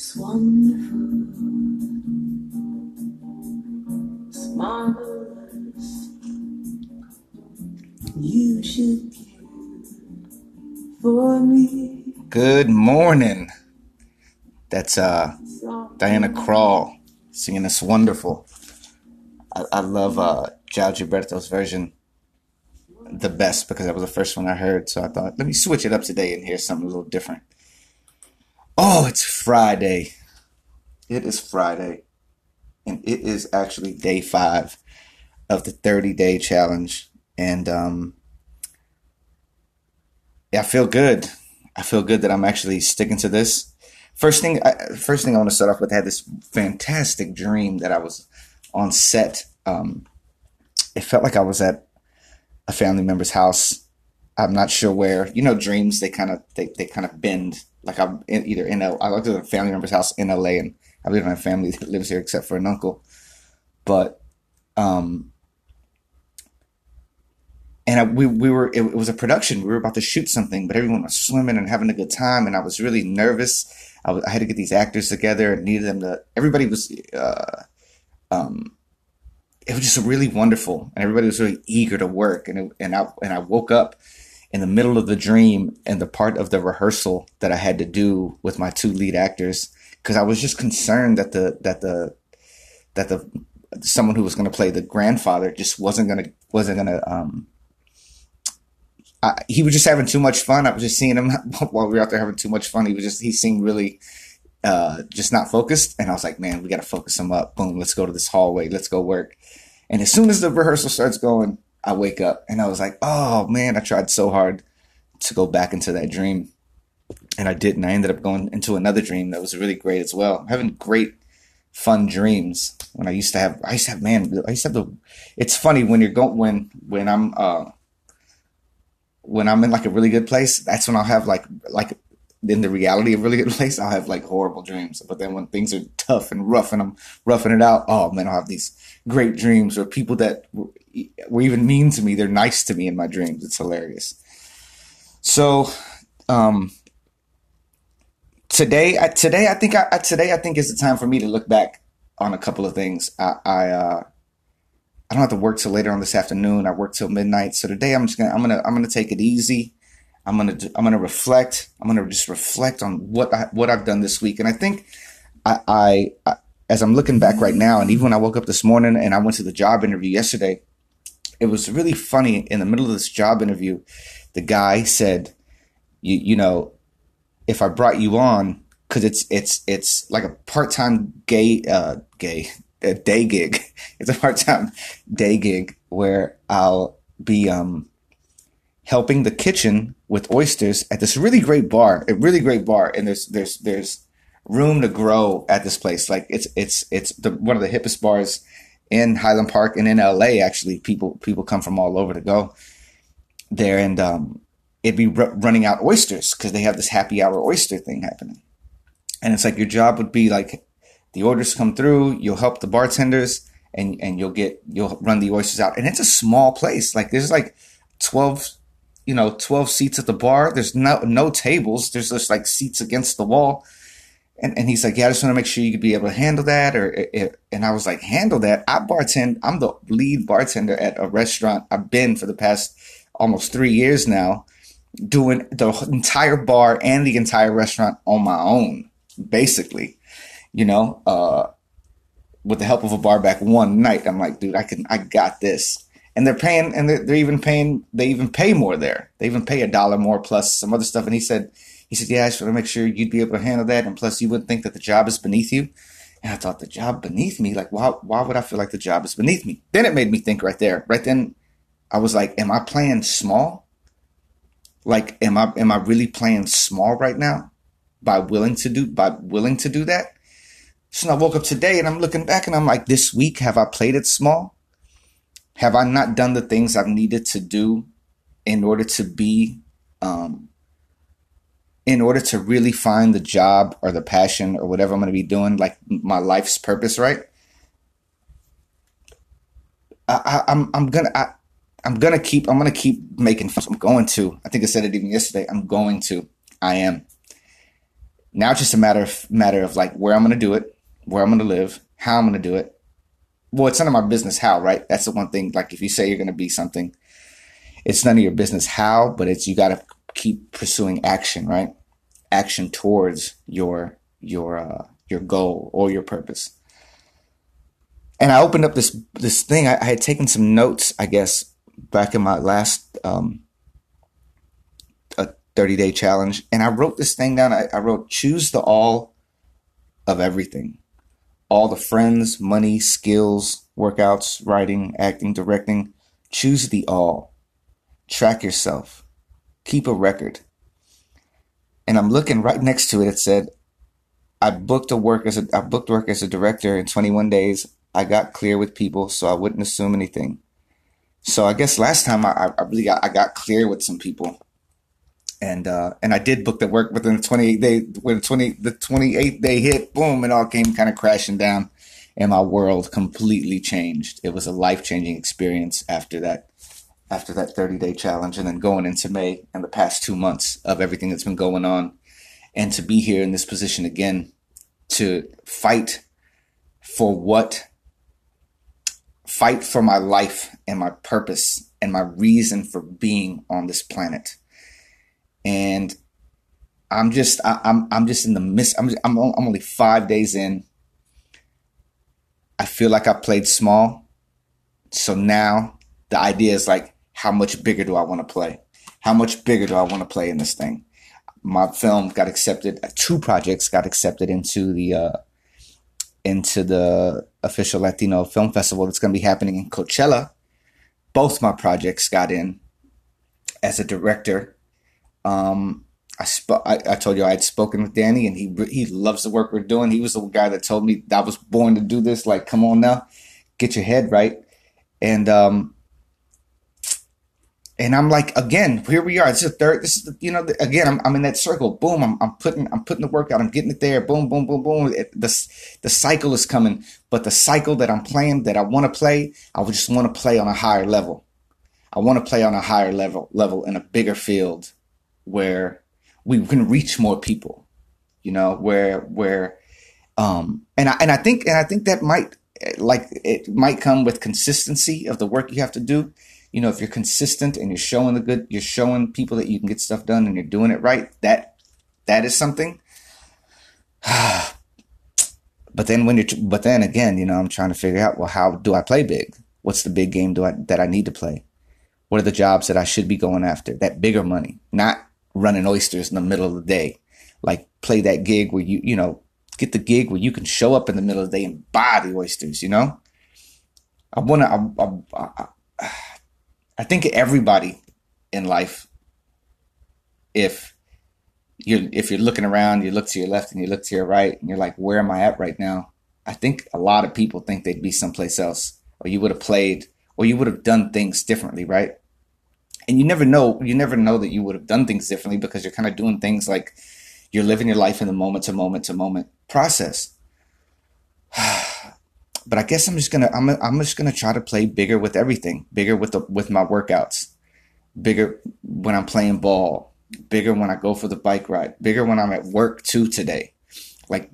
It's wonderful, it's marvelous. You should care for me. Good morning. That's Diana Krall singing "It's Wonderful." I love João Gilberto's version the best because that was the first one I heard. So I thought, let me switch it up today and hear something a little different. Oh, it's Friday. It is Friday. And it is actually day 5 of the 30-day challenge. And yeah, I feel good. I feel good that I'm actually sticking to this. First thing I want to start off with, I had this fantastic dream that I was on set. It felt like I was at a family member's house. I'm not sure where. You know, dreams, they kind of bend. Like I'm either in L. I lived at a family member's house in L.A. and I believe my family that lives here except for an uncle. But, and it was a production. We were about to shoot something, but everyone was swimming and having a good time, and I was really nervous. I had to get these actors together and needed them to. Everybody was. It was just really wonderful, and everybody was really eager to work. And I woke up in the middle of the dream and the part of the rehearsal that I had to do with my 2 lead actors, because I was just concerned that the someone who was going to play the grandfather just he was just having too much fun. I was just seeing him while we were out there having too much fun. He seemed really just not focused, and I was like, man, we got to focus him up. Boom, let's go to this hallway. Let's go work. And as soon as the rehearsal starts going, I wake up and I was like, oh man, I tried so hard to go back into that dream, and I didn't. I ended up going into another dream that was really great as well. I'm having great fun dreams. It's funny when you're going, when I'm in like a really good place, that's when I'll have like in the reality of really good place, I'll have like horrible dreams. But then when things are tough and rough and I'm roughing it out, oh man, I'll have these great dreams where people that were even mean to me, they're nice to me in my dreams. It's hilarious. So today I think is the time for me to look back on a couple of things. I don't have to work till later on this afternoon. I work till midnight. So today I'm gonna take it easy. I'm gonna reflect. I'm gonna just reflect on what I've done this week. And I think I as I'm looking back right now, and even when I woke up this morning and I went to the job interview yesterday, it was really funny. In the middle of this job interview, the guy said, "You know, if I brought you on, because it's like a part-time day gig. It's a part-time day gig where I'll be helping the kitchen with oysters at this really great bar, and there's room to grow at this place. Like it's one of the hippest bars in Highland Park and in LA. Actually, people come from all over to go there, and it'd be running out oysters because they have this happy hour oyster thing happening. And it's like your job would be like the orders come through, you'll help the bartenders, and you'll run the oysters out. And it's a small place. Like there's like 12 seats at the bar. There's no tables. There's just like seats against the wall. And he's like, yeah, I just want to make sure you could be able to handle that. And I was like, handle that? I bartend. I'm the lead bartender at a restaurant. I've been for the past almost 3 years now, doing the entire bar and the entire restaurant on my own, basically, you know, with the help of a bar back one night. I'm like, dude, I got this. And they're paying, and they even pay more there. They even pay $1 more plus some other stuff. And he said, yeah, I just want to make sure you'd be able to handle that. And plus you wouldn't think that the job is beneath you. And I thought, the job beneath me? Like, why would I feel like the job is beneath me? Then it made me think right there. Right then I was like, am I playing small? Like, am I really playing small right now by willing to do that? So I woke up today and I'm looking back and I'm like, this week, have I played it small? Have I not done the things I've needed to do in order to be, in order to really find the job or the passion or whatever I'm going to be doing, like my life's purpose, right? I'm gonna keep making. I think I said it even yesterday. I am. Now it's just a matter of like where I'm going to do it, where I'm going to live, how I'm going to do it. Well, it's none of my business how, right? That's the one thing. Like if you say you're going to be something, it's none of your business how, but it's, you got to keep pursuing action, right? Action towards your goal or your purpose. And I opened up this thing. I had taken some notes, I guess, back in my last 30-day challenge. And I wrote this thing down. I wrote, choose the all of everything. All the friends, money, skills, workouts, writing, acting, directing. Choose the all. Track yourself. Keep a record. And I'm looking right next to it. It said, I booked work as a director in 21 days. I got clear with people, so I wouldn't assume anything. So I guess last time I really got clear with some people, and I did book the work within the 28-day. When the 28-day hit, boom, it all came kind of crashing down, and my world completely changed. It was a life-changing experience after that 30-day challenge, and then going into May and the past 2 months of everything that's been going on, and to be here in this position again to fight for my life and my purpose and my reason for being on this planet. And I'm just in the midst. I'm only 5 days in. I feel like I played small. So now the idea is like, how much bigger do I want to play? How much bigger do I want to play in this thing? My film got accepted. 2 projects got accepted into the official Latino film festival that's going to be happening in Coachella. Both my projects got in as a director. I told you I had spoken with Danny, and he loves the work we're doing. He was the guy that told me I was born to do this. Like, come on now, get your head right. And I'm like, again, here we are. It's the third. This is the, again. I'm in that circle. Boom. I'm putting the work out. I'm getting it there. Boom. Boom. Boom. Boom. The cycle is coming, but the cycle that I'm playing, that I want to play, I would just want to play on a higher level. I want to play on a higher level in a bigger field where we can reach more people. And I think that might come with consistency of the work you have to do. You know, if you're consistent and you're showing people that you can get stuff done and you're doing it right, that is something. But then again, I'm trying to figure out, well, how do I play big? What's the big game that I need to play? What are the jobs that I should be going after? That bigger money, not running oysters in the middle of the day. Like, play that gig where get the gig where you can show up in the middle of the day and buy the oysters, I think everybody in life, if you're looking around, you look to your left and you look to your right and you're like, where am I at right now? I think a lot of people think they'd be someplace else, or you would have played, or you would have done things differently, right? And you never know that you would have done things differently, because you're kind of doing things like you're living your life in the moment to moment to moment process. But I guess I'm just gonna try to play bigger with everything, bigger with my workouts, bigger when I'm playing ball, bigger when I go for the bike ride, bigger when I'm at work too today. Like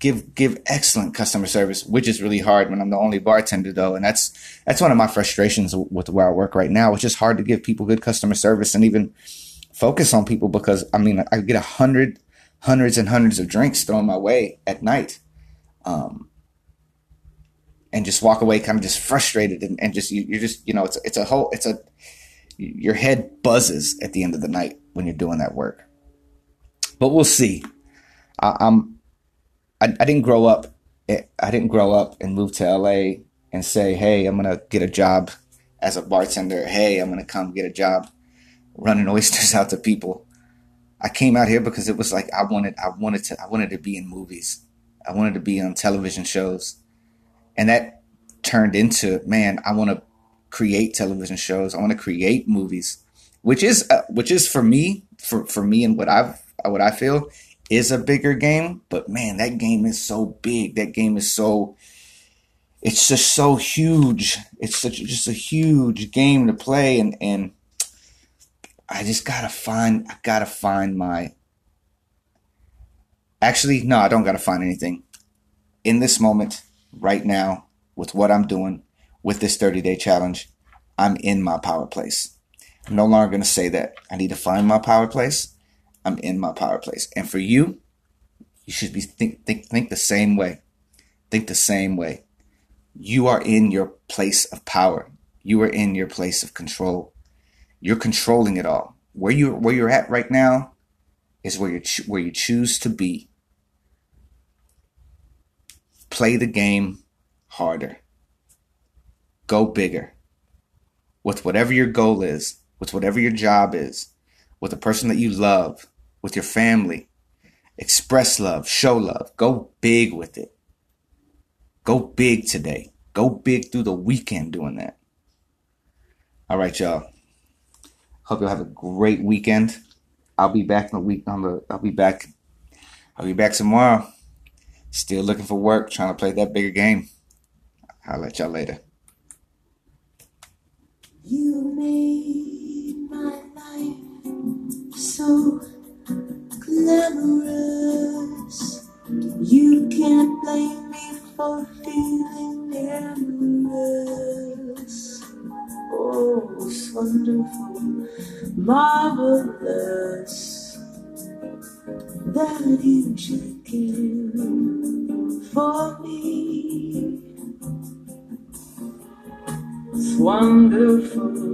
give excellent customer service, which is really hard when I'm the only bartender though, and that's one of my frustrations with where I work right now. It's just hard to give people good customer service and even focus on people, because I get hundreds and hundreds of drinks thrown my way at night. And just walk away kind of just frustrated and just, you're just, your head buzzes at the end of the night when you're doing that work. But we'll see. I didn't grow up and move to LA and say, hey, I'm going to get a job as a bartender. Hey, I'm going to come get a job running oysters out to people. I came out here because it was like, I wanted to be in movies. I wanted to be on television shows. And that turned into, man, I want to create television shows. I want to create movies, which is for me and what I feel is a bigger game. But man, that game is so big. That game is so, it's just so huge. It's just a huge game to play. And I gotta find my, Actually, no, I don't got to find anything. In this moment, right now, with what I'm doing, with this 30-day challenge, I'm in my power place. I'm no longer going to say that. I need to find my power place. I'm in my power place. And for you, you should be think the same way. Think the same way. You are in your place of power. You are in your place of control. You're controlling it all. Where you're at right now is where you choose to be. Play the game harder. Go bigger. With whatever your goal is, with whatever your job is, with the person that you love, with your family. Express love, show love. Go big with it. Go big today. Go big through the weekend doing that. All right, y'all. Hope you'll have a great weekend. I'll be back in the week. I'll be back tomorrow. Still looking for work, trying to play that bigger game. I'll let y'all later. You made my life so glamorous. You can't blame me for feeling amorous. Oh, it's wonderful, marvelous that you took in for me. It's wonderful.